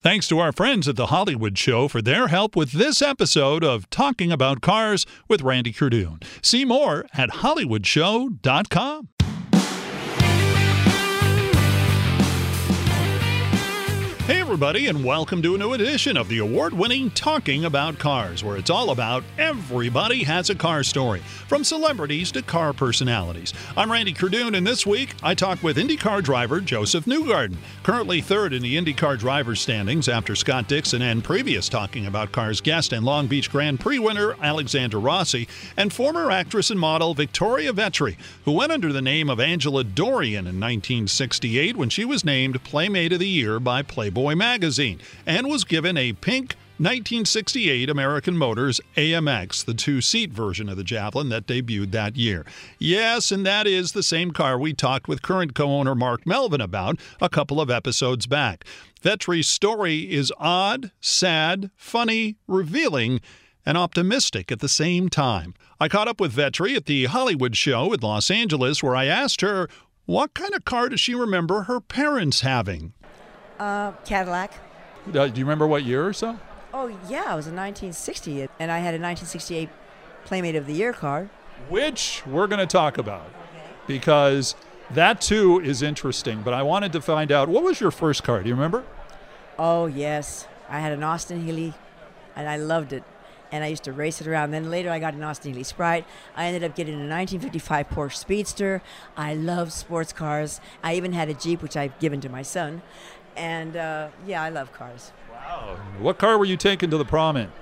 Thanks to our friends at The Hollywood Show for their help with this episode of Talking About Cars with Randy Cardoon. See more at hollywoodshow.com. Hey everybody, and welcome to a new edition of the award-winning Talking About Cars, where it's all about everybody has a car story, from celebrities to car personalities. I'm Randy Cardoon, and this week I talk with IndyCar driver Josef Newgarden, currently third in the IndyCar drivers standings after Scott Dixon and previous Talking About Cars guest and Long Beach Grand Prix winner Alexander Rossi, and former actress and model Victoria Vetri, who went under the name of Angela Dorian in 1968 when she was named Playmate of the Year by Playboy magazine and was given a pink 1968 American Motors AMX, the two-seat version of the Javelin that debuted that year. Yes, and that is the same car we talked with current co-owner Mark Melvin about a couple of episodes back. Vetri's story is odd, sad, funny, revealing, and optimistic at the same time. I caught up with Vetri at the Hollywood Show in Los Angeles, where I asked her what kind of car does she remember her parents having. Cadillac. Do you remember what year or so? Oh, yeah, it was in 1960, and I had a 1968 Playmate of the Year car. Which we're going to talk about, because that, too, is interesting. But I wanted to find out, what was your first car? Do you remember? Oh, yes. I had an Austin-Healey, and I loved it. And I used to race it around. Then later I got an Austin-Healey Sprite. I ended up getting a 1955 Porsche Speedster. I love sports cars. I even had a Jeep, which I've given to my son. And, yeah, I love cars. Wow. What car were you taken to the prom in?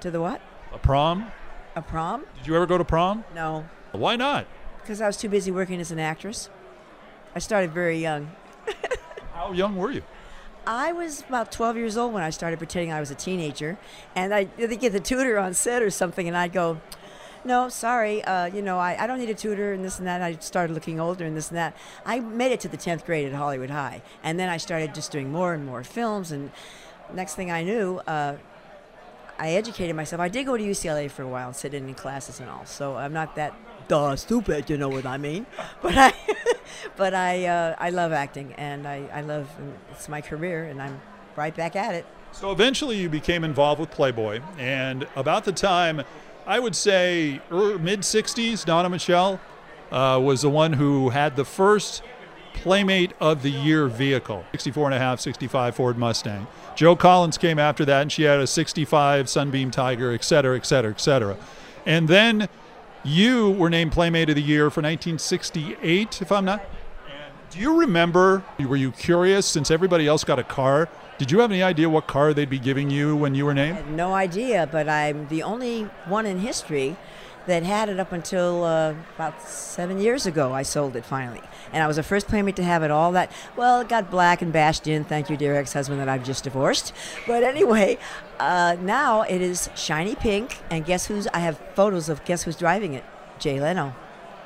To the what? A prom. A prom? Did you ever go to prom? No. Why not? Because I was too busy working as an actress. I started very young. How young were you? I was about 12 years old when I started pretending I was a teenager. And they'd get the tutor on set or something, and I'd go, no, sorry, you know, I don't need a tutor and this and that. I started looking older and this and that. I made it to the 10th grade at Hollywood High, and then I started just doing more and more films, and next thing I knew, I educated myself. I did go to UCLA for a while and sit in classes and all, so I'm not that stupid, you know what I mean. But I love acting, and it's my career, and I'm right back at it. So eventually you became involved with Playboy, and about the time, I would say mid-60s, Donna Michelle was the one who had the first Playmate of the Year vehicle, 64.5, 65 Ford Mustang. Joe Collins came after that, and she had a 65 Sunbeam Tiger, et cetera, et cetera, et cetera. And then you were named Playmate of the Year for 1968, if I'm not. Do you remember, were you curious, since everybody else got a car, did you have any idea what car they'd be giving you when you were named? I had no idea, but I'm the only one in history that had it up until about 7 years ago. I sold it finally, and I was the first Playmate to have it all that. Well, it got black and bashed in, thank you dear ex-husband that I've just divorced. But anyway, now it is shiny pink, and guess who's, I have photos of guess who's driving it, Jay Leno.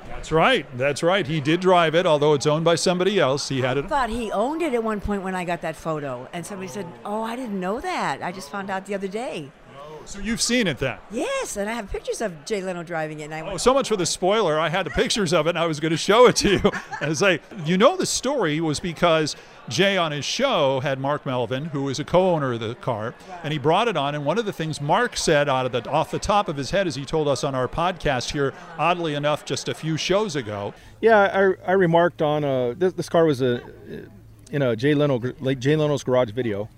That's right. That's right. He did drive it, although it's owned by somebody else. He had it. I thought he owned it at one point when I got that photo, and somebody said, "Oh, I didn't know that. I just found out the other day." Oh, so you've seen it then? Yes, and I have pictures of Jay Leno driving it. And I went, oh, so much for the spoiler. I had the pictures of it, and I was going to show it to you. And say, you know, the story was because Jay on his show had Mark Melvin, who is a co-owner of the car, and he brought it on. And one of the things Mark said off the top of his head, as he told us on our podcast here, oddly enough, just a few shows ago. Yeah, I remarked on this car was in a Jay Leno's garage video,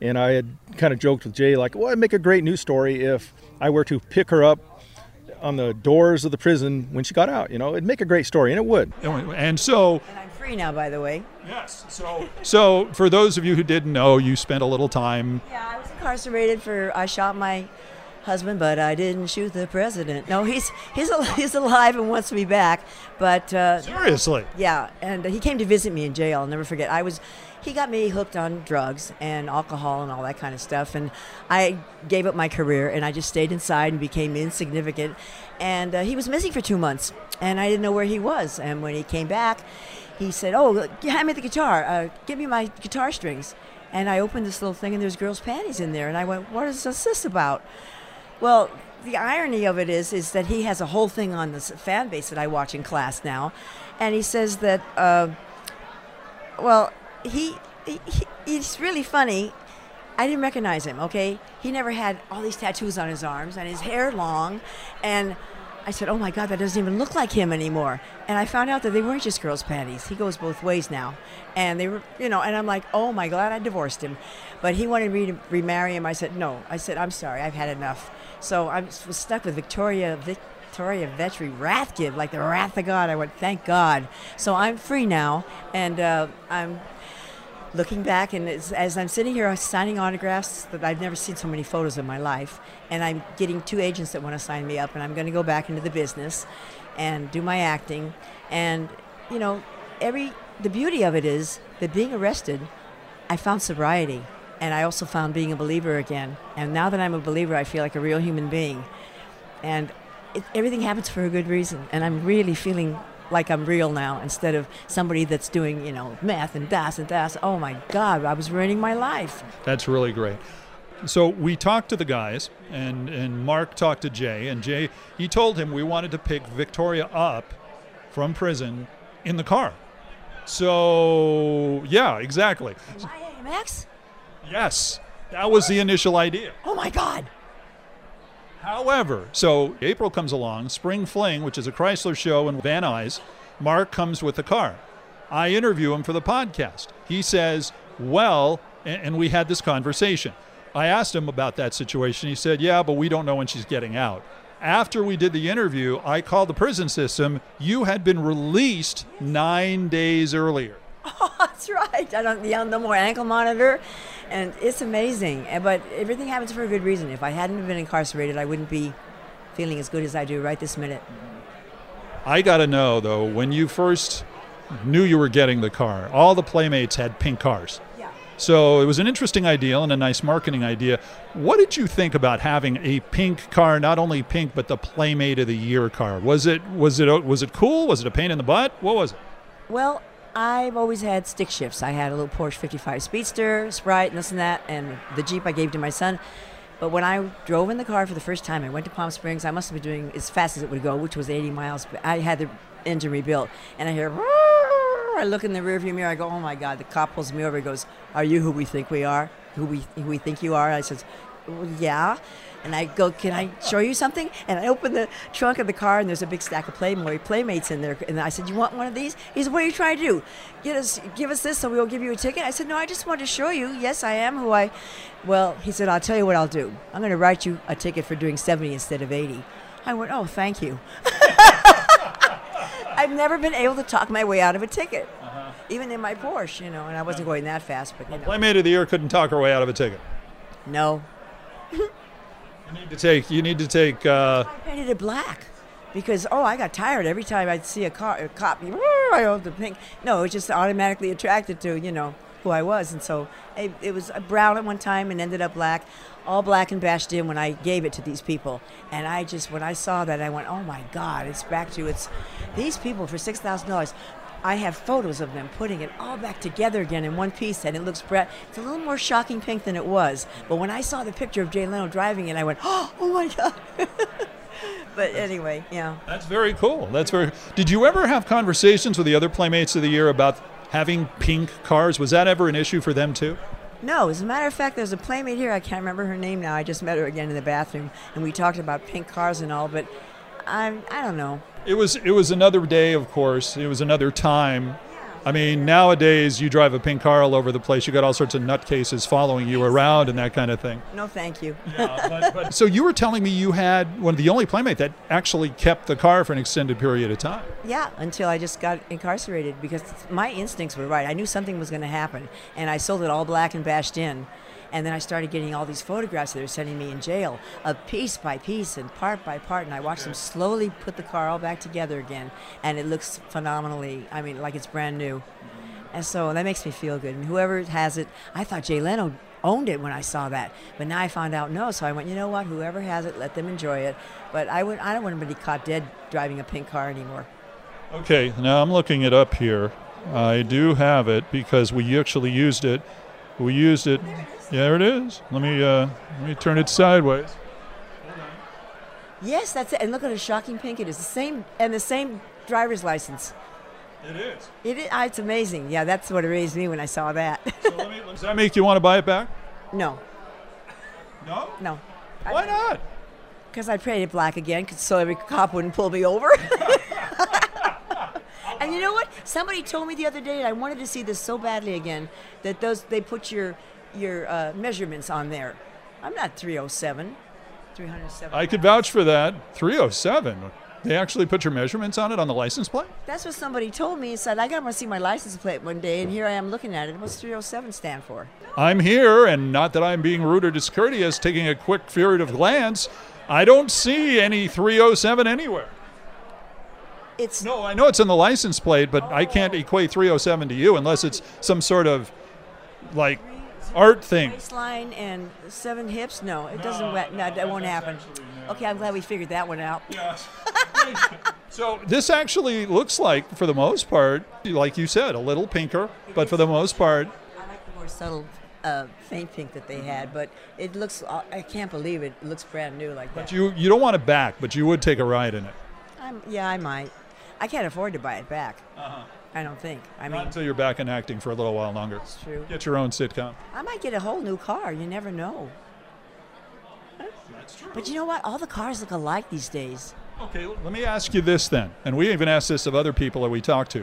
and I had kind of joked with Jay like, "Well, I'd make a great news story if I were to pick her up on the doors of the prison when she got out, you know, it'd make a great story," and it would. And so, and I'm free now, by the way. Yes. So for those of you who didn't know, you spent a little time. Yeah, I was incarcerated for I shot my husband, but I didn't shoot the president. No, he's alive and wants me back. But seriously. Yeah, and he came to visit me in jail. I'll never forget. He got me hooked on drugs and alcohol and all that kind of stuff, and I gave up my career, and I just stayed inside and became insignificant. And he was missing for 2 months, and I didn't know where he was. And when he came back, he said, "Oh, hand me the guitar. Give me my guitar strings." And I opened this little thing, and there's girls' panties in there. And I went, "What is this about?" Well, the irony of it is that he has a whole thing on this fan base that I watch in class now, and he says that, well. He's really funny, I didn't recognize him, okay? He never had all these tattoos on his arms and his hair long. And I said, oh my God, that doesn't even look like him anymore. And I found out that they weren't just girls' panties. He goes both ways now. And they were, you know, and I'm like, oh my God, I divorced him. But he wanted me to remarry him. I said, no. I said, I'm sorry, I've had enough. So I was stuck with Victoria Vetri Rathgib, like the wrath of God. I went, thank God. So I'm free now, and I'm looking back, and as I'm sitting here signing autographs, that I've never seen so many photos in my life, and I'm getting two agents that want to sign me up, and I'm going to go back into the business and do my acting. And, you know, the beauty of it is that being arrested, I found sobriety, and I also found being a believer again. And now that I'm a believer, I feel like a real human being. And everything happens for a good reason, and I'm really feeling like I'm real now instead of somebody that's doing, you know, meth and das and das. Oh my God, I was ruining my life. That's really great. So we talked to the guys, and Mark talked to Jay, and Jay, he told him we wanted to pick Victoria up from prison in the car. So yeah, exactly. My AMX? Yes, that was the initial idea. Oh my God. However, so April comes along, Spring Fling, which is a Chrysler show in Van Nuys. Mark comes with the car. I interview him for the podcast. He says, well, and we had this conversation. I asked him about that situation. He said, yeah, but we don't know when she's getting out. After we did the interview, I called the prison system. You had been released 9 days earlier. Oh, that's right. I don't, yeah, no more ankle monitor. And it's amazing, but everything happens for a good reason. If I hadn't been incarcerated, I wouldn't be feeling as good as I do right this minute. I got to know, though, when you first knew you were getting the car, all the Playmates had pink cars. Yeah. So it was an interesting idea and a nice marketing idea. What did you think about having a pink car, not only pink, but the Playmate of the Year car? Was it cool? Was it a pain in the butt? What was it? Well, I've always had stick shifts. I had a little Porsche 55 Speedster, Sprite, and this and that, and the Jeep I gave to my son. But when I drove in the car for the first time, I went to Palm Springs. I must have been doing as fast as it would go, which was 80 miles. But I had the engine rebuilt, and I hear, roar! I look in the rearview mirror. I go, oh my God! The cop pulls me over. He goes, "Are you who we think we are? Who we think you are?" I says, well, "Yeah." And I go, can I show you something? And I open the trunk of the car, and there's a big stack of Playmates in there. And I said, you want one of these? He said, what are you trying to do? Give us this so we'll give you a ticket? I said, no, I just want to show you. Yes, I am who I... Well, he said, I'll tell you what I'll do. I'm going to write you a ticket for doing 70 instead of 80. I went, oh, thank you. I've never been able to talk my way out of a ticket, even in my Porsche, you know, and I wasn't going that fast. But you know. Playmate of the Year couldn't talk her way out of a ticket. No. You need to take. I painted it black because I got tired every time I'd see a cop. I owned the pink. No, it was just automatically attracted to who I was, and so it was brown at one time and ended up black, all black and bashed in when I gave it to these people. And I just when I saw that I went, oh my God, it's back to it's these people for $6,000. I have photos of them putting it all back together again in one piece, and it looks bright. It's a little more shocking pink than it was. But when I saw the picture of Jay Leno driving it, I went, oh my God. But anyway, yeah. That's very cool. Did you ever have conversations with the other Playmates of the Year about having pink cars? Was that ever an issue for them too? No, as a matter of fact, there's a Playmate here. I can't remember her name now. I just met her again in the bathroom, and we talked about pink cars and all, but I don't know. It was another day, of course. It was another time. I mean, nowadays you drive a pink car all over the place. You got all sorts of nutcases following you around and that kind of thing. No, thank you. Yeah, but so you were telling me you had one of the only Playmate that actually kept the car for an extended period of time. Yeah, until I just got incarcerated because my instincts were right. I knew something was going to happen, and I sold it all black and bashed in. And then I started getting all these photographs that they were sending me in jail of piece by piece and part by part. And I watched them slowly put the car all back together again. And it looks phenomenally, I mean, like it's brand new. And so that makes me feel good. And whoever has it, I thought Jay Leno owned it when I saw that. But now I found out no. So I went, you know what, whoever has it, let them enjoy it. But I don't want anybody caught dead driving a pink car anymore. Okay, now I'm looking it up here. I do have it because we actually used it. We used it. Yeah, there it is. Let me turn it sideways. Yes, that's it. And look at a shocking pink. It is the same driver's license. It is. It is. It's amazing. Yeah, that's what amazed me when I saw that. So does that make you want to buy it back? No. No? No. Why not? Because I painted black again, so every cop wouldn't pull me over. And you know what? Somebody told me the other day, and I wanted to see this so badly again, that they put your measurements on there. I'm not 307. 307. I could vouch for that. 307. They actually put your measurements on it on the license plate? That's what somebody told me. He said, I got to see my license plate one day, and here I am looking at it. What's 307 stand for? I'm here, and not that I'm being rude or discourteous, taking a quick furtive glance. I don't see any 307 anywhere. No, I know it's in the license plate, but I can't equate 307 to you unless it's some sort of, like, art thing. Waistline and seven hips? No, it doesn't. No, that won't happen. Okay, I'm glad we figured that one out. Yeah. So this actually looks like, for the most part, like you said, a little pinker, but for the most part. I like the more subtle faint pink that they had, but it looks, I can't believe it, it looks brand new like that. But you don't want it back, but you would take a ride in it. Yeah, I might. I can't afford to buy it back. Uh-huh. I don't think. Not until you're back in acting for a little while longer. That's true. Get your own sitcom. I might get a whole new car. You never know. That's true. But you know what? All the cars look alike these days. Okay, let me ask you this then. And we even asked this of other people that we talked to.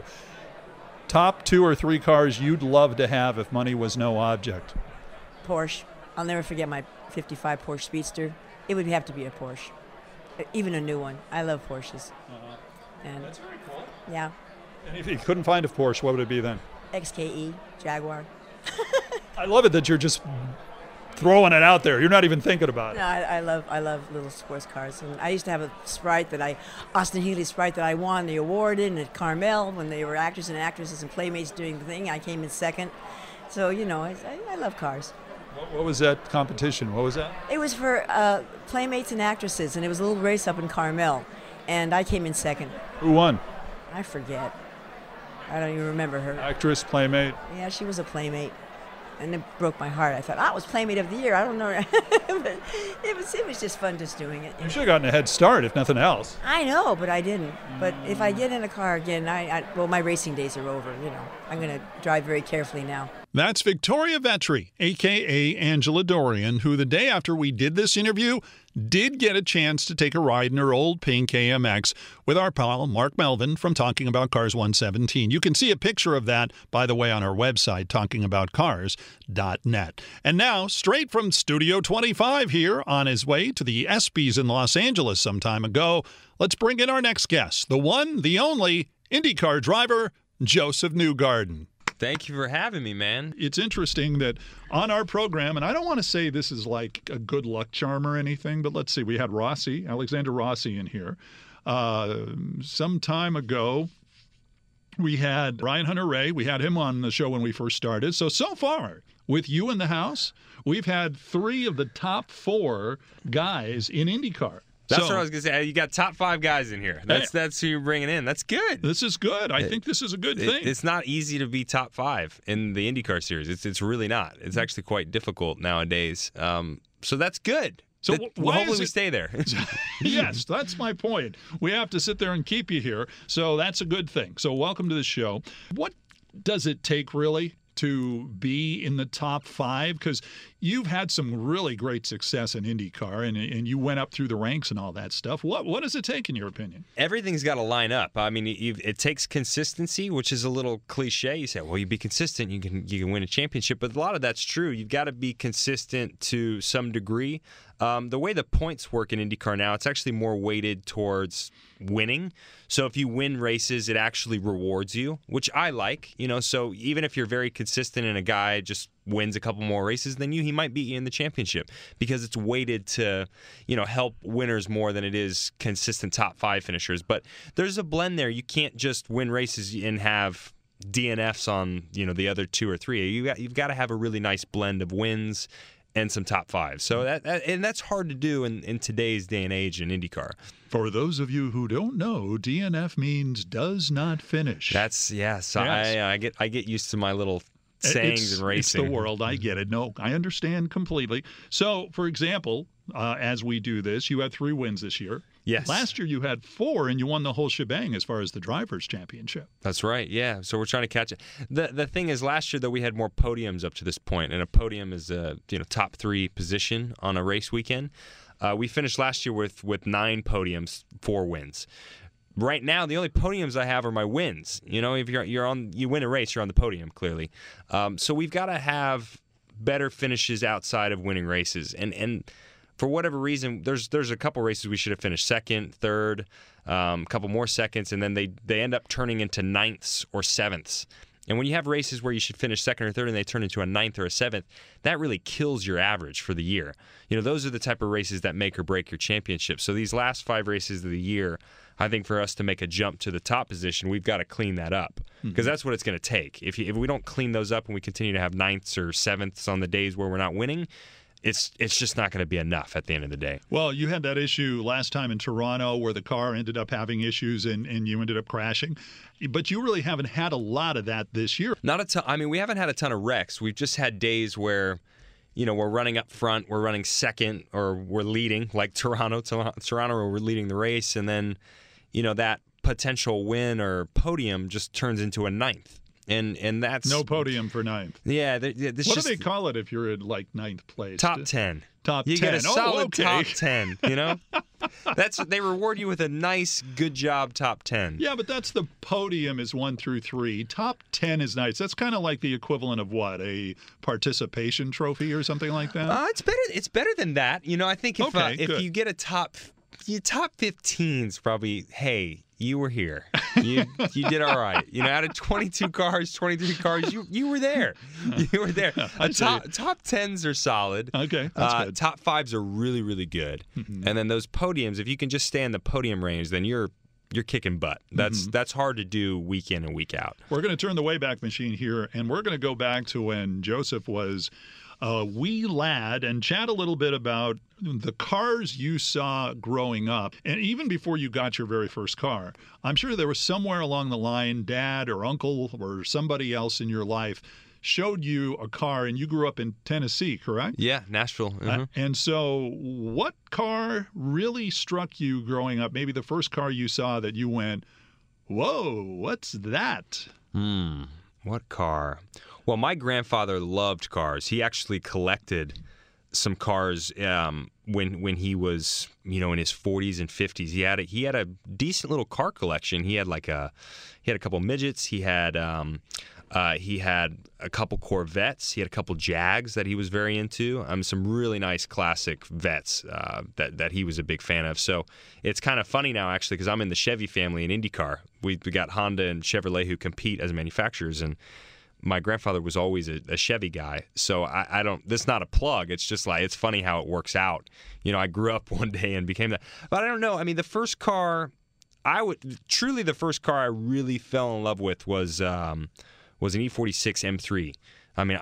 Top 2 or 3 cars you'd love to have if money was no object. Porsche. I'll never forget my 55 Porsche Speedster. It would have to be a Porsche. Even a new one. I love Porsches. Uh-huh. And that's very cool. Yeah. And if you couldn't find a Porsche, what would it be then? XKE, Jaguar. I love it that you're just throwing it out there. You're not even thinking about it. No, I love little sports cars. And I used to have a Sprite that Austin-Healey Sprite that I won the award in at Carmel when they were actors and actresses and Playmates doing the thing. I came in second. So, you know, I love cars. What was that competition? What was that? It was for Playmates and actresses, and it was a little race up in Carmel. And I came in second. Who won? I forget. I don't even remember her. Actress, Playmate. Yeah, she was a Playmate. And it broke my heart. I thought, I was Playmate of the Year. I don't know. But it was just fun just doing it. You should have gotten a head start, if nothing else. I know, but I didn't. But if I get in a car again, well, my racing days are over, you know. I'm going to drive very carefully now. That's Victoria Vetri, a.k.a. Angela Dorian, who the day after we did this interview did get a chance to take a ride in her old pink AMX with our pal Mark Melvin from Talking About Cars 117. You can see a picture of that, by the way, on our website, talkingaboutcars.net. And now, straight from Studio 25 here on his way to the ESPYs in Los Angeles some time ago, let's bring in our next guest, the one, the only, IndyCar driver, Josef Newgarden. Thank you for having me, man. It's interesting that on our program, and I don't want to say this is like a good luck charm or anything, but let's see, we had Rossi, Alexander Rossi in here. Some time ago, we had Brian Hunter-Reay. We had him on the show when we first started. So far, with you in the house, we've had 3 of the top 4 guys in IndyCar. That's what I was going to say. You got top 5 guys in here. That's who you're bringing in. That's good. This is good. I think this is a good thing. It's not easy to be top 5 in the IndyCar series. It's really not. It's actually quite difficult nowadays. So that's good. So hopefully we stay there. Yes, that's my point. We have to sit there and keep you here. So that's a good thing. So welcome to the show. What does it take, really, to be in the top 5? Because you've had some really great success in IndyCar, and you went up through the ranks and all that stuff. What does it take, in your opinion? Everything's got to line up. I mean, it takes consistency, which is a little cliche. You say, well, you be consistent, you can win a championship. But a lot of that's true. You've got to be consistent to some degree. The way the points work in IndyCar now, it's actually more weighted towards winning. So if you win races, it actually rewards you, which I like. You know, so even if you're very consistent and a guy just wins a couple more races than you, he might be in the championship because it's weighted to, you know, help winners more than it is consistent top 5 finishers. But there's a blend there. You can't just win races and have DNFs on, you know, the other 2 or 3. You've got to have a really nice blend of wins and some top 5s. So that's hard to do in today's day and age in IndyCar. For those of you who don't know, DNF means does not finish. That's yes. I get used to my little sayings in racing. It's the world. I get it. No, I understand completely. So, for example, as we do this, you had 3 wins this year. Yes. Last year you had 4, and you won the whole shebang as far as the Drivers' Championship. That's right, yeah. So we're trying to catch it. The thing is, last year, though, we had more podiums up to this point, and a podium is a top 3 position on a race weekend. We finished last year with 9 podiums, 4 wins. Right now, the only podiums I have are my wins. You know, if you win a race, you're on the podium, clearly. So we've got to have better finishes outside of winning races, and for whatever reason, there's a couple races we should have finished second, third, a couple more seconds, and then they end up turning into 9ths or 7ths. And when you have races where you should finish second or third and they turn into a 9th or a 7th, that really kills your average for the year. You know, those are the type of races that make or break your championship. So these last 5 races of the year, I think for us to make a jump to the top position, we've got to clean that up, because that's what it's going to take. If we don't clean those up and we continue to have 9ths or 7ths on the days where we're not winning, it's just not going to be enough at the end of the day. Well, you had that issue last time in Toronto where the car ended up having issues and you ended up crashing. But you really haven't had a lot of that this year. Not a ton. I mean, we haven't had a ton of wrecks. We've just had days where, we're running up front, we're running second, or we're leading, like Toronto, where we're leading the race, and then, that potential win or podium just turns into a 9th. And that's no podium for 9th. Yeah, what do they call it if you're in like 9th place? Top 10. Top 10. You get a solid top 10. You know, they reward you with a nice, good job top 10. Yeah, but that's the podium is 1 through 3. Top 10 is nice. That's kind of like the equivalent of what, a participation trophy or something like that. It's better. It's better than that. I think if you get a top 15 is probably, hey, you were here. You did all right. Out of 22 cars, 23 cars, you were there. You were there. Top 10s are solid. Okay, that's good. Top 5s are really, really good. Mm-hmm. And then those podiums, if you can just stay in the podium range, then you're kicking butt. That's hard to do week in and week out. We're going to turn the Wayback Machine here, and we're going to go back to when Josef was a wee lad and chat a little bit about the cars you saw growing up, and even before you got your very first car. I'm sure there was somewhere along the line, dad or uncle or somebody else in your life showed you a car, and you grew up in Tennessee, correct? Yeah, Nashville. Mm-hmm. And so what car really struck you growing up? Maybe the first car you saw that you went, whoa, what's that? What car? Well, my grandfather loved cars. He actually collected some cars when he was, in his 40s and 50s. He had a decent little car collection. He had a couple midgets. He had a couple Corvettes. He had a couple Jags that he was very into. Some really nice classic Vets that he was a big fan of. So it's kind of funny now, actually, because I'm in the Chevy family in IndyCar. We got Honda and Chevrolet who compete as manufacturers, and my grandfather was always a Chevy guy. So I don't, that's not a plug. It's just like, it's funny how it works out. I grew up one day and became that. But I don't know. I mean, the first car the first car I really fell in love with was an E46 M3. I mean,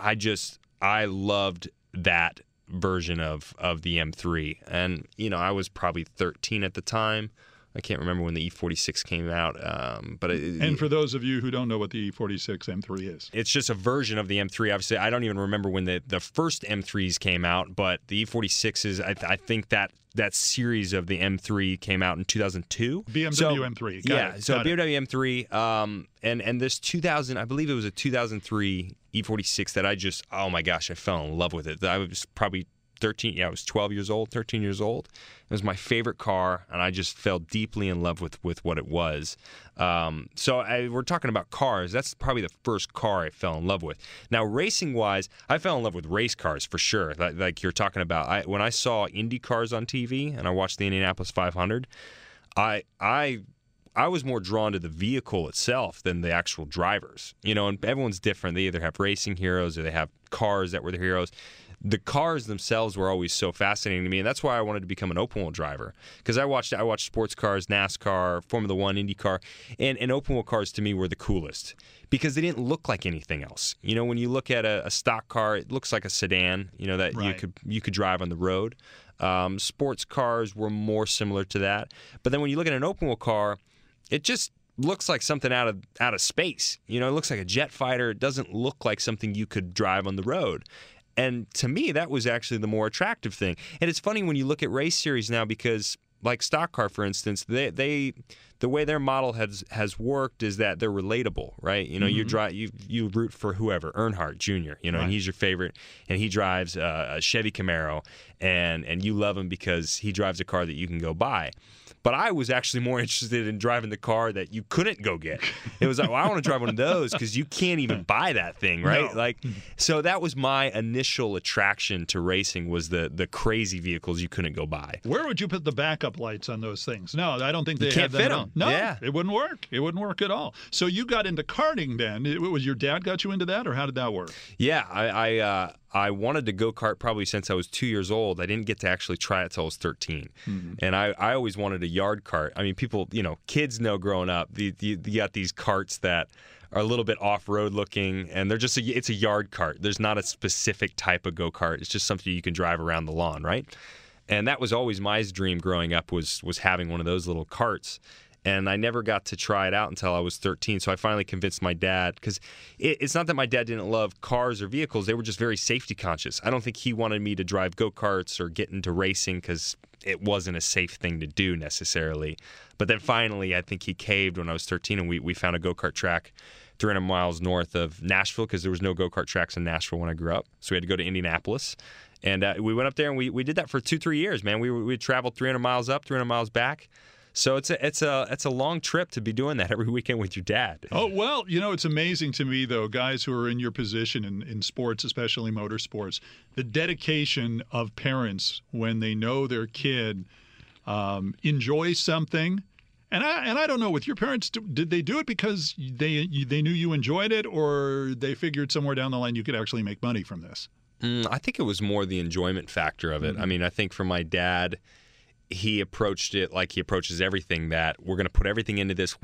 I loved that version of the M3. And, I was probably 13 at the time. I can't remember when the E46 came out, but and for those of you who don't know what the E46 M3 is, it's just a version of the M3. Obviously, I don't even remember when the first M3s came out, but the E46s, I think that series of the M3 came out in 2002. BMW M3. BMW M3, and this 2000, I believe it was a 2003 E46 that I just, oh my gosh, I fell in love with it. I was probably 13 years old. It was my favorite car, and I just fell deeply in love with what it was. So we're talking about cars. That's probably the first car I fell in love with. Now, racing-wise, I fell in love with race cars for sure, like you're talking about. When I saw Indy cars on TV and I watched the Indianapolis 500, I was more drawn to the vehicle itself than the actual drivers. And everyone's different. They either have racing heroes or they have cars that were their heroes. The cars themselves were always so fascinating to me, and that's why I wanted to become an open-wheel driver, because I watched sports cars, NASCAR, Formula One, IndyCar, and open-wheel cars to me were the coolest because they didn't look like anything else. When you look at a stock car, it looks like a sedan, that right. you could drive on the road. Sports cars were more similar to that. But then when you look at an open-wheel car, it just looks like something out of space. You know, it looks like a jet fighter. It doesn't look like something you could drive on the road. And to me, that was actually the more attractive thing. And it's funny when you look at race series now, because like stock car, for instance, the way their model has worked is that they're relatable, right? You know, mm-hmm. you root for whoever, Earnhardt Jr., you know, right. And he's your favorite, and he drives a Chevy Camaro, and you love him because he drives a car that you can go buy. But I was actually more interested in driving the car that you couldn't go get. It was like, well, I want to drive one of those because you can't even buy that thing, right? No. Like, so that was my initial attraction to racing, was the crazy vehicles you couldn't go buy. Where would you put the backup lights on those things? No, I don't think they have that. You can't fit them. No, yeah. It wouldn't work. It wouldn't work at all. So you got into karting then. Was your dad got you into that, or how did that work? Yeah, I wanted to go-kart probably since I was 2 years old. I didn't get to actually try it till I was 13. Mm-hmm. And I always wanted a yard cart. I mean, people, you know, kids know growing up, you got these carts that are a little bit off-road looking, and they're just it's a yard cart. There's not a specific type of go-kart. It's just something you can drive around the lawn, right? And that was always my dream growing up, was having one of those little carts. And I never got to try it out until I was 13, so I finally convinced my dad, because it's not that my dad didn't love cars or vehicles. They were just very safety conscious. I don't think he wanted me to drive go-karts or get into racing because it wasn't a safe thing to do necessarily. But then finally, I think he caved when I was 13, and we found a go-kart track 300 miles north of Nashville, because there was no go-kart tracks in Nashville when I grew up, so we had to go to Indianapolis. And we went up there, and we did that for 2-3 years, man. We traveled 300 miles up, 300 miles back. So it's a long trip to be doing that every weekend with your dad. Oh, well, you know, it's amazing to me, though, guys who are in your position in sports, especially motorsports, the dedication of parents when they know their kid enjoys something. And I don't know, with your parents, did they do it because they knew you enjoyed it, or they figured somewhere down the line you could actually make money from this? I think it was more the enjoyment factor of it. Mm-hmm. I mean, I think for my dad, he approached it like he approaches everything, that we're going to put everything into this.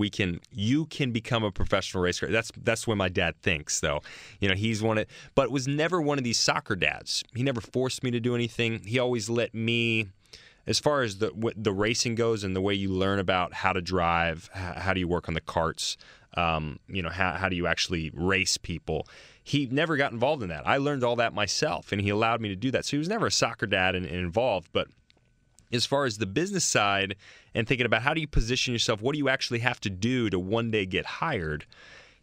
You can become a professional racer. That's the way my dad thinks, though. You know, but it was never one of these soccer dads. He never forced me to do anything. He always let me, as far as the racing goes and the way you learn about how to drive, how do you work on the carts, you know, how do you actually race people. He never got involved in that. I learned all that myself, and he allowed me to do that. So he was never a soccer dad and involved, but as far as the business side and thinking about how do you position yourself, what do you actually have to do to one day get hired,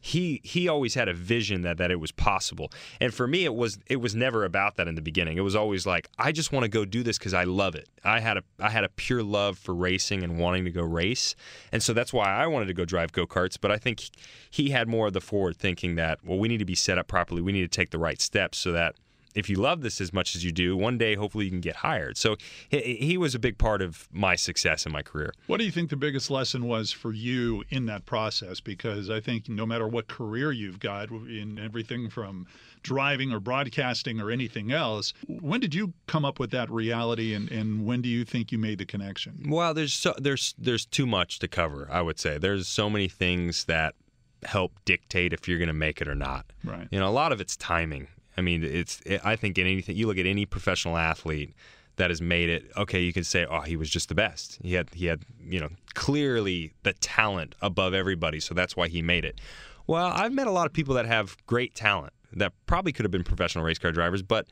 he always had a vision that it was possible. And for me, it was never about that in the beginning. It was always like, I just want to go do this because I love it. I had a pure love for racing and wanting to go race, and so that's why I wanted to go drive go-karts. But I think he had more of the forward thinking that, well, we need to be set up properly. We need to take the right steps so that if you love this as much as you do, one day hopefully you can get hired. So he was a big part of my success in my career. What do you think the biggest lesson was for you in that process? Because I think no matter what career you've got, in everything from driving or broadcasting or anything else, when did you come up with that reality, and when do you think you made the connection? Well, there's too much to cover, I would say. There's so many things that help dictate if you're going to make it or not. Right. You know, a lot of it's timing. I mean, I think in anything, you look at any professional athlete that has made it, okay, you can say, oh, he was just the best. He had, you know, clearly the talent above everybody, so that's why he made it. Well, I've met a lot of people that have great talent that probably could have been professional race car drivers, but,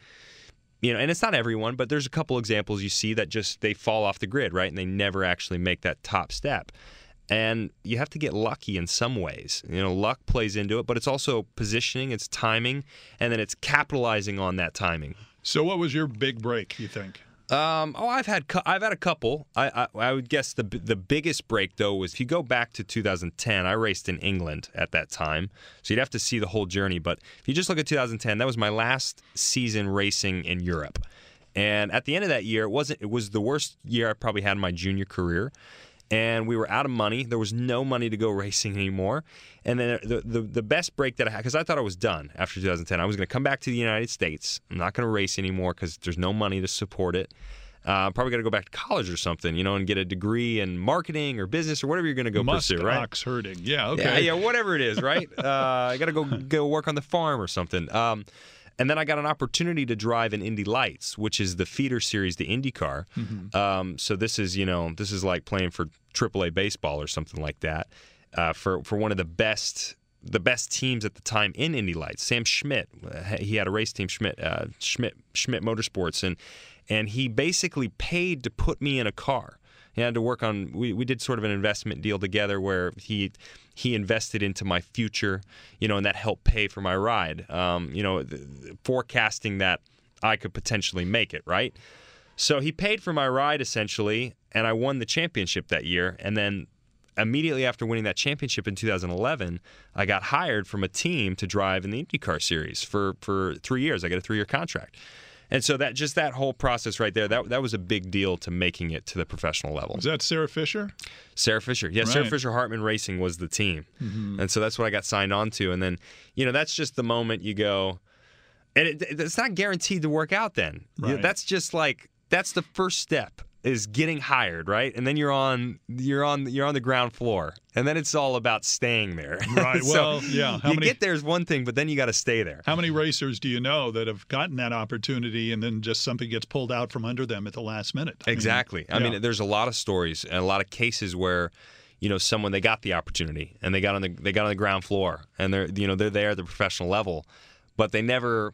you know, and it's not everyone, but there's a couple examples you see that just, they fall off the grid, right? And they never actually make that top step. And you have to get lucky in some ways. You know, luck plays into it, but it's also positioning, it's timing, and then it's capitalizing on that timing. So what was your big break, you think? I've had a couple. I would guess the biggest break, though, was if you go back to 2010, I raced in England at that time, so you'd have to see the whole journey. But if you just look at 2010, that was my last season racing in Europe. And at the end of that year, it was the worst year I probably had in my junior career. And we were out of money. There was no money to go racing anymore. And then the best break that I had, because I thought I was done after 2010. I was going to come back to the United States. I'm not going to race anymore because there's no money to support it. Probably got to go back to college or something, you know, and get a degree in marketing or business or whatever you're going to go pursue, right? Ox herding. Yeah, okay. Yeah, whatever it is, right? I got to go work on the farm or something. And then I got an opportunity to drive in Indy Lights, which is the feeder series, the IndyCar. Mm-hmm. So this is like playing for AAA baseball or something like that. for one of the best teams at the time in Indy Lights. Sam Schmidt, he had a race team, Schmidt Motorsports, and he basically paid to put me in a car. He had to work on, we did sort of an investment deal together where he invested into my future, you know, and that helped pay for my ride, you know, forecasting that I could potentially make it, right? So he paid for my ride, essentially, and I won the championship that year. And then immediately after winning that championship in 2011, I got hired from a team to drive in the IndyCar series for 3 years. I got a 3-year contract. And so that just that whole process right there, that was a big deal to making it to the professional level. Was that Sarah Fisher? Sarah Fisher. Yeah, right. Sarah Fisher Hartman Racing was the team. Mm-hmm. And so that's what I got signed on to. And then, you know, that's just the moment you go, and it's not guaranteed to work out then. Right. You know, that's just like, that's the first step is getting hired, right? And then you're on the ground floor. And then it's all about staying there. Right. So well, yeah. Get there is one thing, but then you got to stay there. How many racers do you know that have gotten that opportunity and then just something gets pulled out from under them at the last minute? Exactly. I mean, there's a lot of stories and a lot of cases where, you know, someone, they got the opportunity and they got on the ground floor and they're there at the professional level. But they never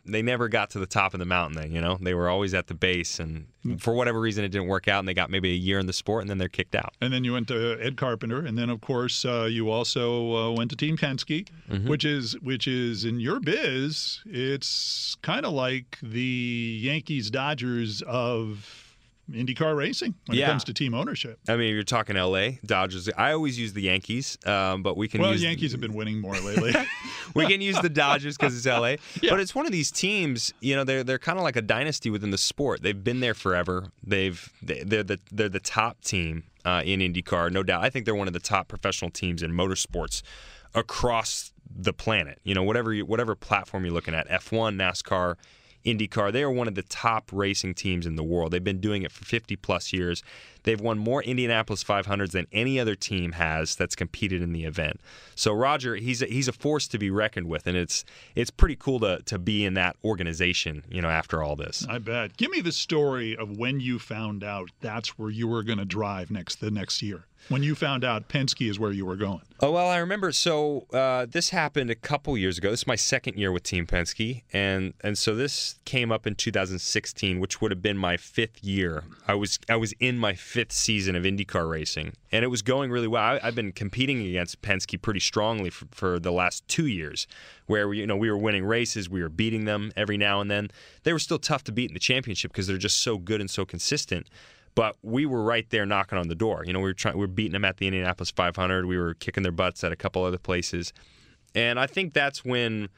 got to the top of the mountain then, you know? They were always at the base, and for whatever reason it didn't work out, and they got maybe a year in the sport, and then they're kicked out. And then you went to Ed Carpenter, and then, of course, you also went to Team Penske, mm-hmm. which is in your biz, it's kind of like the Yankees-Dodgers of IndyCar racing when it comes to team ownership. I mean, you're talking L.A., Dodgers. I always use the Yankees, but we can use... Well, the Yankees have been winning more lately. We can use the Dodgers because it's L.A., but it's one of these teams, you know, they're kind of like a dynasty within the sport. They've been there forever. They're the top team in IndyCar, no doubt. I think they're one of the top professional teams in motorsports across the planet. You know, whatever platform you're looking at, F1, NASCAR, IndyCar, they are one of the top racing teams in the world. They've been doing it for 50-plus years. They've won more Indianapolis 500s than any other team has that's competed in the event. So Roger, he's a force to be reckoned with, and it's pretty cool to be in that organization, you know, after all this. I bet. Give me the story of when you found out that's where you were going to drive the next year. When you found out Penske is where you were going. Oh, well, I remember. So this happened a couple years ago. This is my second year with Team Penske, and so this came up in 2016, which would have been my 5th year. I was in my 5th season of IndyCar racing, and it was going really well. I've been competing against Penske pretty strongly for the last 2 years, where we were winning races, we were beating them every now and then. They were still tough to beat in the championship because they're just so good and so consistent. But we were right there knocking on the door. You know, we were beating them at the Indianapolis 500. We were kicking their butts at a couple other places. And I think that's when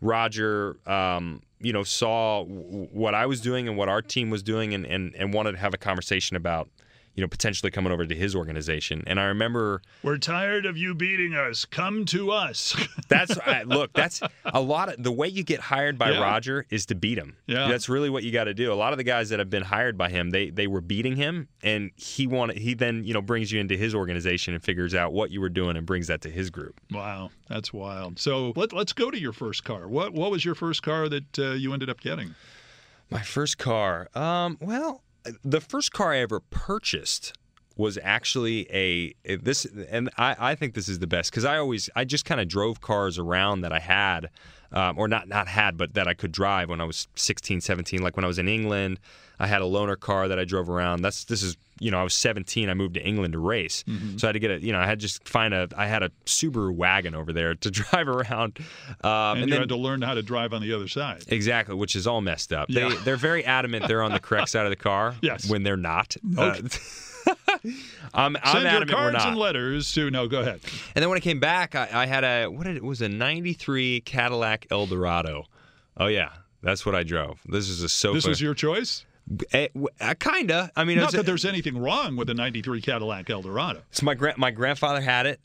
Roger, you know, saw what I was doing and what our team was doing and wanted to have a conversation about, you know, potentially coming over to his organization. And I remember... We're tired of you beating us. Come to us. That's a lot of... The way you get hired by Roger is to beat him. Yeah. That's really what you got to do. A lot of the guys that have been hired by him, they were beating him, and he then, you know, brings you into his organization and figures out what you were doing and brings that to his group. Wow. That's wild. So let's go to your first car. What was your first car that you ended up getting? My first car? Well... The first car I ever purchased was actually I think this is the best because I just kind of drove cars around that I had, or not had, but that I could drive when I was 16, 17. Like when I was in England, I had a loaner car that I drove around. This is, you know, I was 17. I moved to England to race, mm-hmm. So I had to get a, you know, I had to just find I had a Subaru wagon over there to drive around. And then, had to learn how to drive on the other side. Exactly, which is all messed up. Yeah. They're very adamant they're on the correct side of the car when they're not. Okay. I'm send your cards and letters to... No, go ahead. And then when I came back, I had a 93 Cadillac Eldorado. Oh, yeah. That's what I drove. This is a sofa. This was your choice? Kinda. I mean, not that there's anything wrong with a 93 Cadillac Eldorado. So my grandfather had it.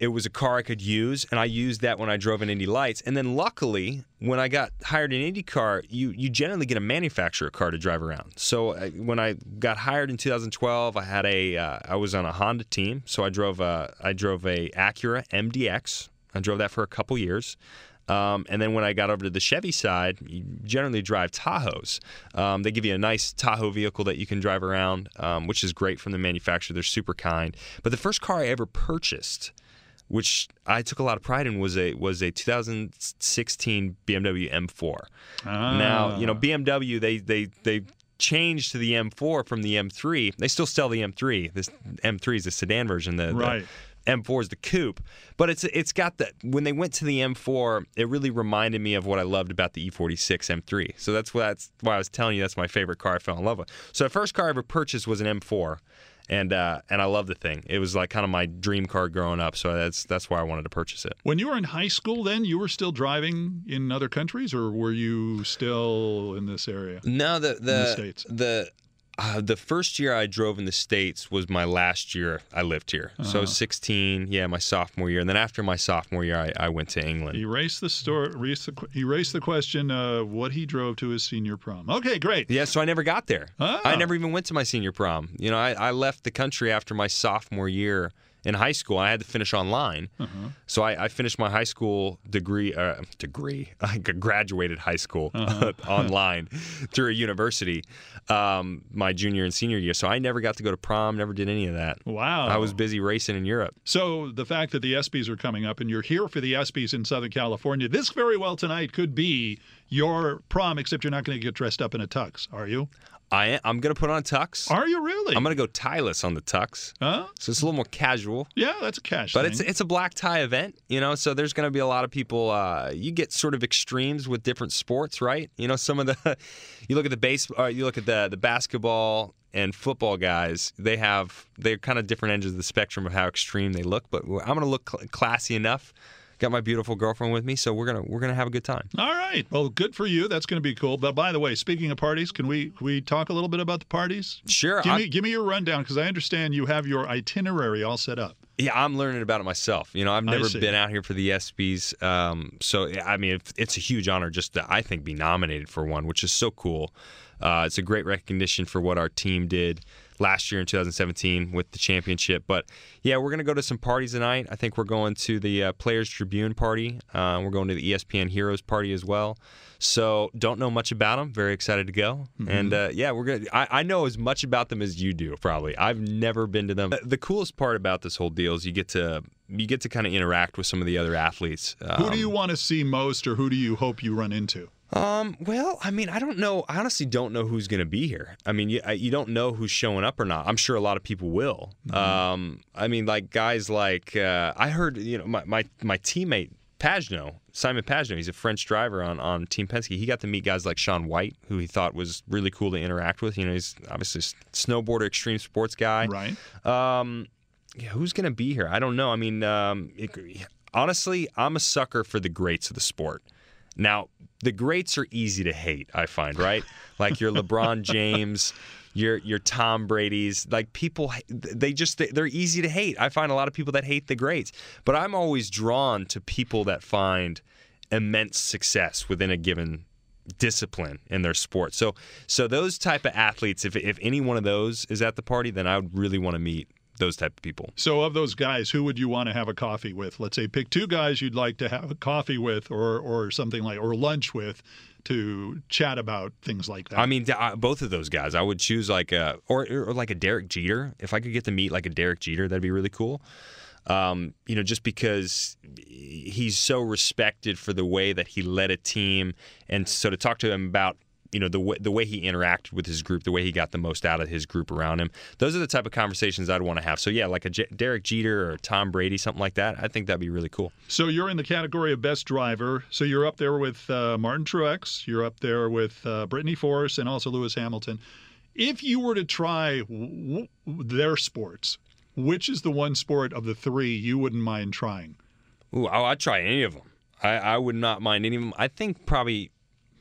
It was a car I could use, and I used that when I drove in Indy Lights. And then luckily, when I got hired in IndyCar, you generally get a manufacturer car to drive around. So when I got hired in 2012, I had I was on a Honda team, so I drove a Acura MDX. I drove that for a couple years. And then when I got over to the Chevy side, you generally drive Tahoes. They give you a nice Tahoe vehicle that you can drive around, which is great from the manufacturer. They're super kind. But the first car I ever purchased which I took a lot of pride in, was a 2016 BMW M4. Ah. Now, you know, BMW, they changed to the M4 from the M3. They still sell the M3. This M3 is the sedan version. The M4 is the coupe. But it's got the, when they went to the M4, it really reminded me of what I loved about the E46 M3. So that's why I was telling you that's my favorite car I fell in love with. So the first car I ever purchased was an M4. And I love the thing. It was like kind of my dream car growing up, so that's why I wanted to purchase it. When you were in high school then, you were still driving in other countries, or were you still in this area? No, the States. The first year I drove in the States was my last year I lived here. Uh-huh. So 16, yeah, my sophomore year. And then after my sophomore year, I went to England. Erase the question of what he drove to his senior prom. Okay, great. Yeah, so I never got there. Oh. I never even went to my senior prom. You know, I left the country after my sophomore year in high school. I had to finish online. Uh-huh. So I finished my high school degree. I graduated high school online through a university my junior and senior year. So I never got to go to prom, never did any of that. Wow. I was busy racing in Europe. So the fact that the ESPYs are coming up and you're here for the ESPYs in Southern California, this very well tonight could be your prom, except you're not going to get dressed up in a tux, are you? I'm going to put on a tux. Are you really? I'm going to go tieless on the tux. Huh? So it's a little more casual. Yeah, that's a casual thing. But it's a black tie event, you know, so there's going to be a lot of people. You get sort of extremes with different sports, right? You know, some of the – you look at the baseball, you look at the basketball and football guys, they're kind of different ends of the spectrum of how extreme they look. But I'm going to look classy enough. Got my beautiful girlfriend with me, so we're gonna have a good time. All right. Well, good for you. That's gonna be cool. But by the way, speaking of parties, can we talk a little bit about the parties? Sure. Give me your rundown, because I understand you have your itinerary all set up. Yeah, I'm learning about it myself. You know, I've never been out here for the ESPYs, so I mean, it's a huge honor just to, I think, be nominated for one, which is so cool. It's a great recognition for what our team did last year in 2017 with the championship. But, yeah, we're going to go to some parties tonight. I think we're going to the Players Tribune party. We're going to the ESPN Heroes party as well. So don't know much about them. Very excited to go. Mm-hmm. And, yeah, we're gonna. I know as much about them as you do, probably. I've never been to them. The coolest part about this whole deal is you get to kind of interact with some of the other athletes. Who do you want to see most, or who do you hope you run into? Well, I mean, I don't know. I honestly don't know who's going to be here. I mean, you don't know who's showing up or not. I'm sure a lot of people will. Mm-hmm. I mean, like guys like I heard, you know, my teammate Pagno, Simon Pagno, he's a French driver on Team Penske. He got to meet guys like Sean White, who he thought was really cool to interact with. You know, he's obviously a snowboarder, extreme sports guy. Right. Yeah, who's going to be here? I don't know. I mean, honestly, I'm a sucker for the greats of the sport. Now, the greats are easy to hate, I find, right? Like your LeBron James, your Tom Brady's, like people, they're easy to hate. I find a lot of people that hate the greats. But I'm always drawn to people that find immense success within a given discipline in their sport. So those type of athletes, if any one of those is at the party, then I would really want to meet those type of people. So of those guys, who would you want to have a coffee with? Let's say pick two guys you'd like to have a coffee with or something like, or lunch with, to chat about things like that. I mean, both of those guys. I would choose like a Derek Jeter. If I could get to meet like a Derek Jeter, that'd be really cool. You know, just because he's so respected for the way that he led a team. And so to talk to him about, you know, the way he interacted with his group, the way he got the most out of his group around him. Those are the type of conversations I'd want to have. So, yeah, like a Derek Jeter or Tom Brady, something like that. I think that'd be really cool. So you're in the category of best driver. So you're up there with Martin Truex. You're up there with Brittany Force and also Lewis Hamilton. If you were to try their sports, which is the one sport of the three you wouldn't mind trying? Ooh, I'd try any of them. I would not mind any of them. I think probably...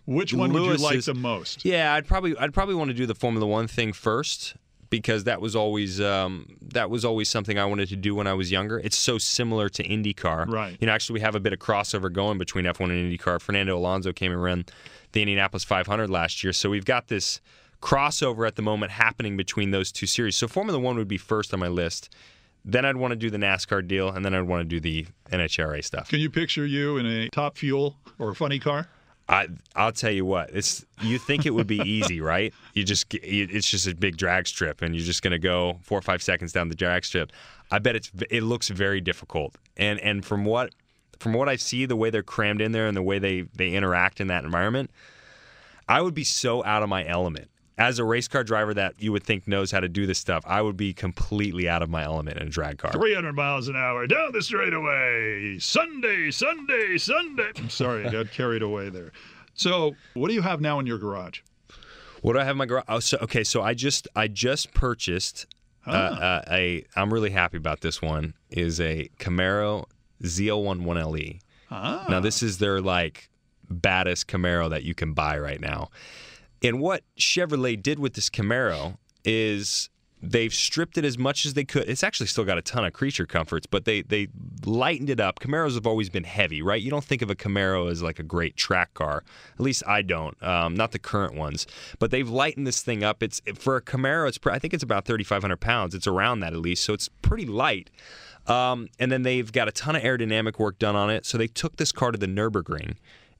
Which one Lewis would you like the most? Yeah, I'd probably want to do the Formula One thing first, because that was always something I wanted to do when I was younger. It's so similar to IndyCar. Right. You know, actually we have a bit of crossover going between F1 and IndyCar. Fernando Alonso came and ran the Indianapolis 500 last year, so we've got this crossover at the moment happening between those two series. So Formula One would be first on my list. Then I'd want to do the NASCAR deal, and then I'd want to do the NHRA stuff. Can you picture you in a Top Fuel or a funny car? I'll tell you what. You think it would be easy, right? It's just a big drag strip, and you're just going to go 4 or 5 seconds down the drag strip. I bet it looks very difficult. And from what I see, the way they're crammed in there and the way they interact in that environment, I would be so out of my element. As a race car driver that you would think knows how to do this stuff, I would be completely out of my element in a drag car. 300 miles an hour, down the straightaway, Sunday. I'm sorry, I got carried away there. So what do you have now in your garage? What do I have in my garage? Oh, so I just purchased, I'm really happy about this one, is a Camaro ZL11LE. Ah. Now this is their like baddest Camaro that you can buy right now. And what Chevrolet did with this Camaro is they've stripped it as much as they could. It's actually still got a ton of creature comforts, but they lightened it up. Camaros have always been heavy, right? You don't think of a Camaro as like a great track car. At least I don't. Not the current ones. But they've lightened this thing up. It's for a Camaro, I think it's about 3,500 pounds. It's around that at least, so it's pretty light. And then they've got a ton of aerodynamic work done on it. So they took this car to the Nürburgring.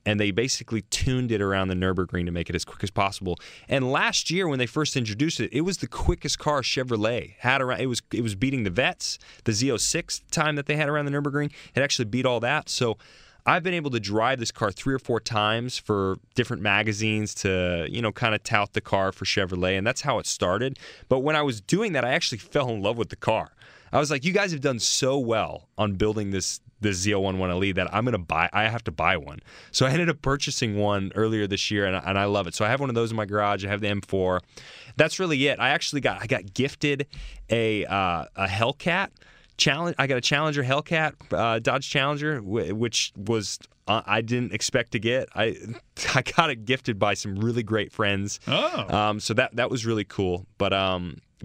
And they basically tuned it around the Nürburgring to make it as quick as possible. And last year, when they first introduced it, it was the quickest car Chevrolet had around. It was beating the Vets, the Z06 time that they had around the Nürburgring. It actually beat all that. So I've been able to drive this car 3 or 4 times for different magazines to, kind of tout the car for Chevrolet. And that's how it started. But when I was doing that, I actually fell in love with the car. I was like, you guys have done so well on building this ZL11LE that I'm going to buy. I have to buy one. So I ended up purchasing one earlier this year, and I love it. So I have one of those in my garage. I have the M4. That's really it. I actually got gifted a Hellcat. I got a Challenger Hellcat, Dodge Challenger, which was I didn't expect to get. I got it gifted by some really great friends. Oh. So that was really cool.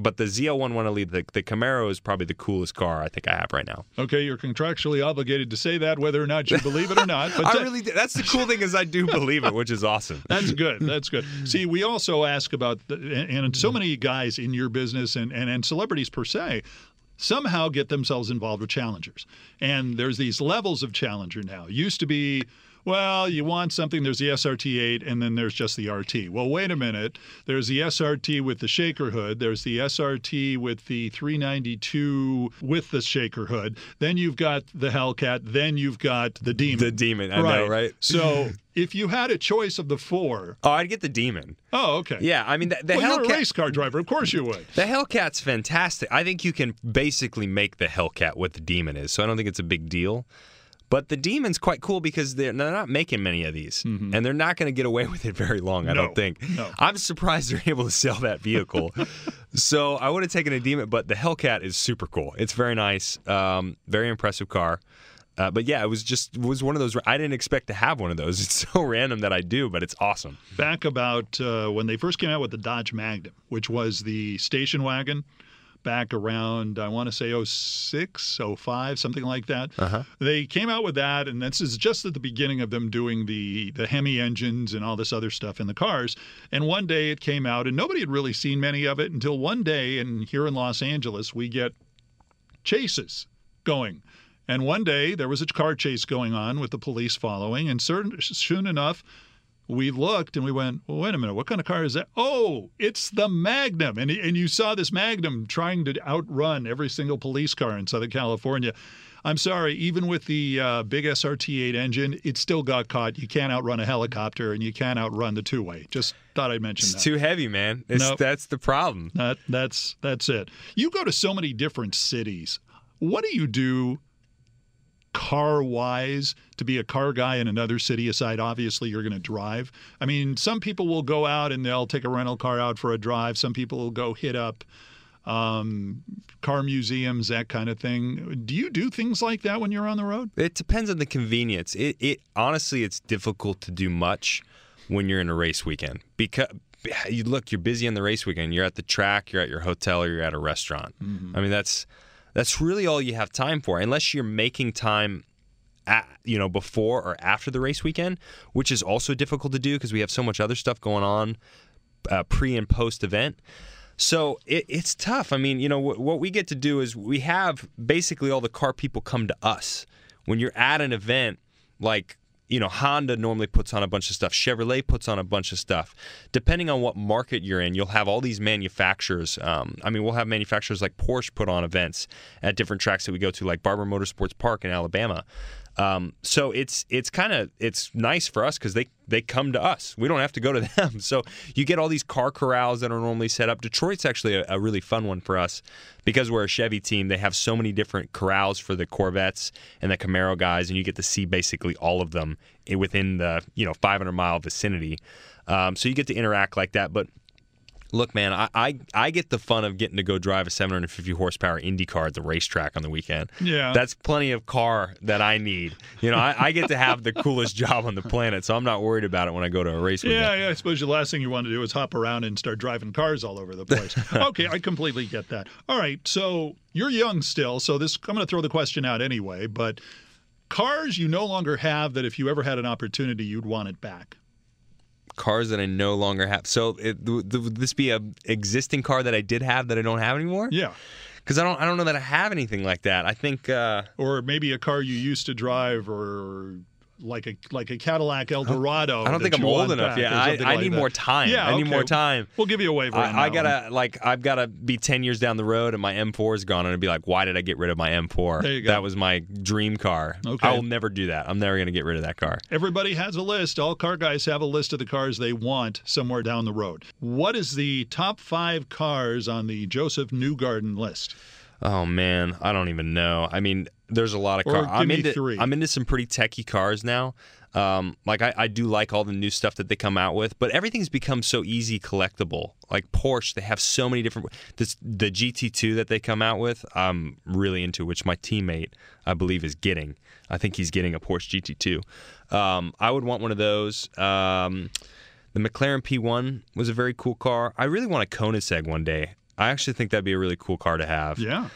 But the ZL11LE, the Camaro, is probably the coolest car I think I have right now. Okay, you're contractually obligated to say that, whether or not you believe it or not. But I really do. That's the cool thing is I do believe it, which is awesome. That's good. That's good. See, we also ask about, and so many guys in your business and celebrities per se, somehow get themselves involved with Challengers. And there's these levels of Challenger now. It used to be, well, you want something, there's the SRT8, and then there's just the RT. Well, wait a minute. There's the SRT with the shaker hood. There's the SRT with the 392 with the shaker hood. Then you've got the Hellcat. Then you've got the Demon. The Demon, I know, right? So if you had a choice of the four... Oh, I'd get the Demon. Oh, okay. Yeah, I mean, the Hellcat... You're a race car driver. Of course you would. The Hellcat's fantastic. I think you can basically make the Hellcat what the Demon is, so I don't think it's a big deal. But the Demon's quite cool because they're not making many of these, and they're not going to get away with it very long, I don't think. No. I'm surprised they're able to sell that vehicle. So I would have taken a Demon, but the Hellcat is super cool. It's very nice, very impressive car. But yeah, it was one of those. I didn't expect to have one of those. It's so random that I do, but it's awesome. Back about when they first came out with the Dodge Magnum, which was the station wagon. Back around, I want to say 06, 05, something like that. Uh-huh. They came out with that, and this is just at the beginning of them doing the Hemi engines and all this other stuff in the cars. And one day it came out, and nobody had really seen many of it until one day, and here in Los Angeles, we get chases going. And one day there was a car chase going on with the police following, and soon enough, we looked and we went, well, wait a minute, what kind of car is that? Oh, it's the Magnum. And you saw this Magnum trying to outrun every single police car in Southern California. I'm sorry, even with the big SRT8 engine, it still got caught. You can't outrun a helicopter and you can't outrun the two-way. Just thought I'd mention that. It's too heavy, man. Nope. That's the problem. That's it. You go to so many different cities. What do you do car-wise to be a car guy in another city aside, obviously, you're going to drive? I mean, some people will go out and they'll take a rental car out for a drive. Some people will go hit up car museums, that kind of thing. Do you do things like that when you're on the road? It depends on the convenience. It honestly, it's difficult to do much when you're in a race weekend because... you're busy on the race weekend. You're at the track, you're at your hotel, or you're at a restaurant. Mm-hmm. I mean, that's really all you have time for, unless you're making time before or after the race weekend, which is also difficult to do because we have so much other stuff going on pre and post event. So it's tough. I mean, what we get to do is we have basically all the car people come to us. When you're at an event like you know, Honda normally puts on a bunch of stuff. Chevrolet puts on a bunch of stuff. Depending on what market you're in, you'll have all these manufacturers. I mean, we'll have manufacturers like Porsche put on events at different tracks that we go to, like Barber Motorsports Park in Alabama. So it's nice for us because they come to us. We don't have to go to them. So you get all these car corrals that are normally set up. Detroit's actually a really fun one for us because we're a Chevy team. They have so many different corrals for the Corvettes and the Camaro guys, and you get to see basically all of them within the 500-mile vicinity. So you get to interact like that. But look, man, I get the fun of getting to go drive a 750-horsepower IndyCar at the racetrack on the weekend. Yeah. That's plenty of car that I need. You know, I get to have the coolest job on the planet, so I'm not worried about it when I go to a race weekend. Yeah, I suppose the last thing you want to do is hop around and start driving cars all over the place. Okay, I completely get that. All right, so you're young still, so this I'm going to throw the question out anyway, but cars you no longer have that if you ever had an opportunity, you'd want it back. Cars that I no longer have. So would this be an existing car that I did have that I don't have anymore? Yeah. Because I don't know that I have anything like that. I think... or maybe a car you used to drive or... Like a Cadillac Eldorado. I don't think I'm old enough. Yeah, I need more time. Yeah, I need more time. We'll give you a waiver. I've gotta be 10 years down the road, and my M4 is gone, and I'd be like, why did I get rid of my M4? There you go. That was my dream car. Okay. I will never do that. I'm never gonna get rid of that car. Everybody has a list. All car guys have a list of the cars they want somewhere down the road. What is the top 5 cars on the Josef Newgarden list? Oh man, I don't even know. I mean, there's a lot of cars. I'm into some pretty techie cars now. I do like all the new stuff that they come out with, but everything's become so easy collectible. Like Porsche, they have so many different. The GT2 that they come out with, I'm really into, which my teammate, I believe, is getting. I think he's getting a Porsche GT2. I would want one of those. The McLaren P1 was a very cool car. I really want a Koenigsegg one day. I actually think that'd be a really cool car to have. Yeah.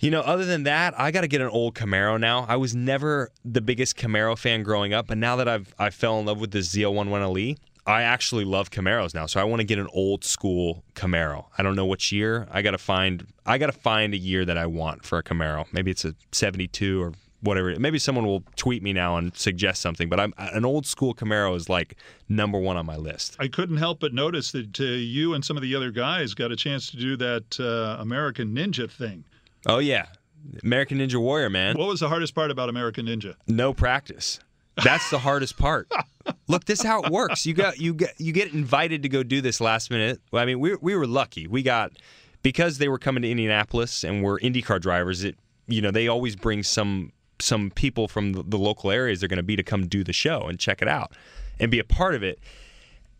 You know, other than that, I got to get an old Camaro now. I was never the biggest Camaro fan growing up, and now that I fell in love with the ZL110E, I actually love Camaros now. So I want to get an old school Camaro. I don't know which year. I got to find a year that I want for a Camaro. Maybe it's a 72 or whatever. Maybe someone will tweet me now and suggest something, but an old school Camaro is like number one on my list. I couldn't help but notice that you and some of the other guys got a chance to do that American Ninja thing. Oh, yeah. American Ninja Warrior, man. What was the hardest part about American Ninja? No practice. That's the hardest part. Look, this is how it works. You get invited to go do this last minute. Well, I mean, we were lucky. We got, because they were coming to Indianapolis and we're IndyCar drivers, they always bring some people from the local areas they're going to be to come do the show and check it out and be a part of it.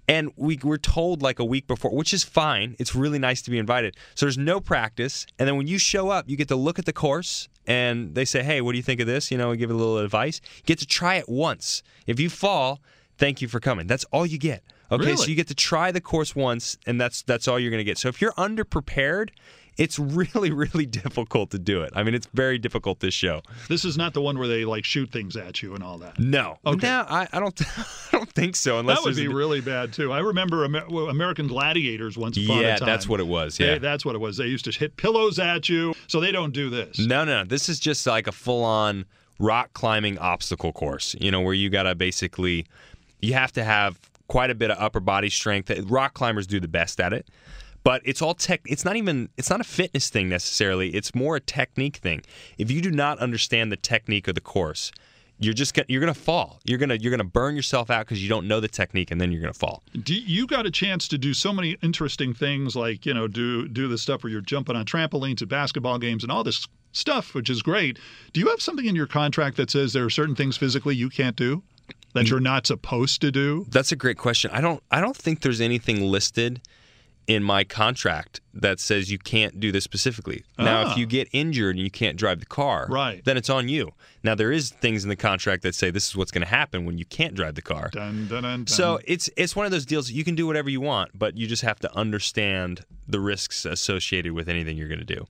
And we were told like a week before, which is fine. It's really nice to be invited. So there's no practice. And then when you show up, you get to look at the course and they say, hey, what do you think of this? We give it a little advice. You get to try it once. If you fall, thank you for coming. That's all you get. Okay, really? So you get to try the course once and that's all you're going to get. So if you're underprepared, it's really, really difficult to do it. I mean, it's very difficult this show. This is not the one where they shoot things at you and all that. No, okay. No, I don't think so. Unless that would be really bad too. I remember American Gladiators once upon a time. Yeah, that's what it was. Yeah, that's what it was. They used to hit pillows at you, so they don't do this. No, this is just like a full-on rock climbing obstacle course. Where you gotta basically, you have to have quite a bit of upper body strength. Rock climbers do the best at it. But it's all tech. It's not a fitness thing necessarily. It's more a technique thing. If you do not understand the technique of the course, you're gonna fall. You're gonna burn yourself out because you don't know the technique, and then you're gonna fall. You got a chance to do so many interesting things, like do the stuff where you're jumping on trampolines at basketball games and all this stuff, which is great. Do you have something in your contract that says there are certain things physically you can't do that you're not supposed to do? That's a great question. I don't think there's anything listed in my contract that says you can't do this specifically. Now, if you get injured and you can't drive the car, right, then it's on you. Now, there is things in the contract that say this is what's going to happen when you can't drive the car. Dun, dun, dun, dun. So it's one of those deals that you can do whatever you want, but you just have to understand the risks associated with anything you're going to do.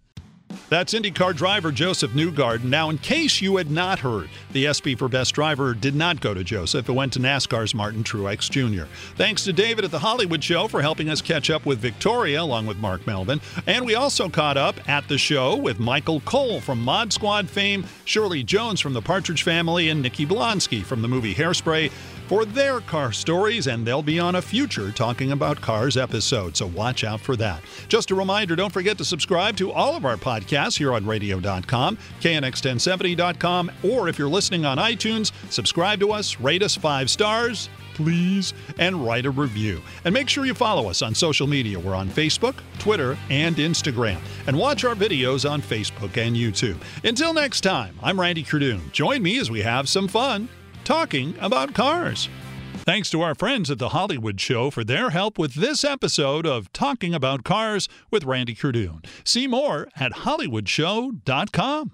That's IndyCar driver Josef Newgarden. Now, in case you had not heard, the SB for Best Driver did not go to Josef. It went to NASCAR's Martin Truex Jr. Thanks to David at the Hollywood Show for helping us catch up with Victoria, along with Mark Melvin. And we also caught up at the show with Michael Cole from Mod Squad fame, Shirley Jones from the Partridge Family, and Nikki Blonsky from the movie Hairspray for their car stories, and they'll be on a future Talking About Cars episode, so watch out for that. Just a reminder, don't forget to subscribe to all of our podcasts here on radio.com, knx1070.com, or if you're listening on iTunes, subscribe to us, rate us 5 stars, please, and write a review. And make sure you follow us on social media. We're on Facebook, Twitter, and Instagram. And watch our videos on Facebook and YouTube. Until next time, I'm Randy Cardoon. Join me as we have some fun talking about cars. Thanks to our friends at The Hollywood Show for their help with this episode of Talking About Cars with Randy Cardoon. See more at hollywoodshow.com.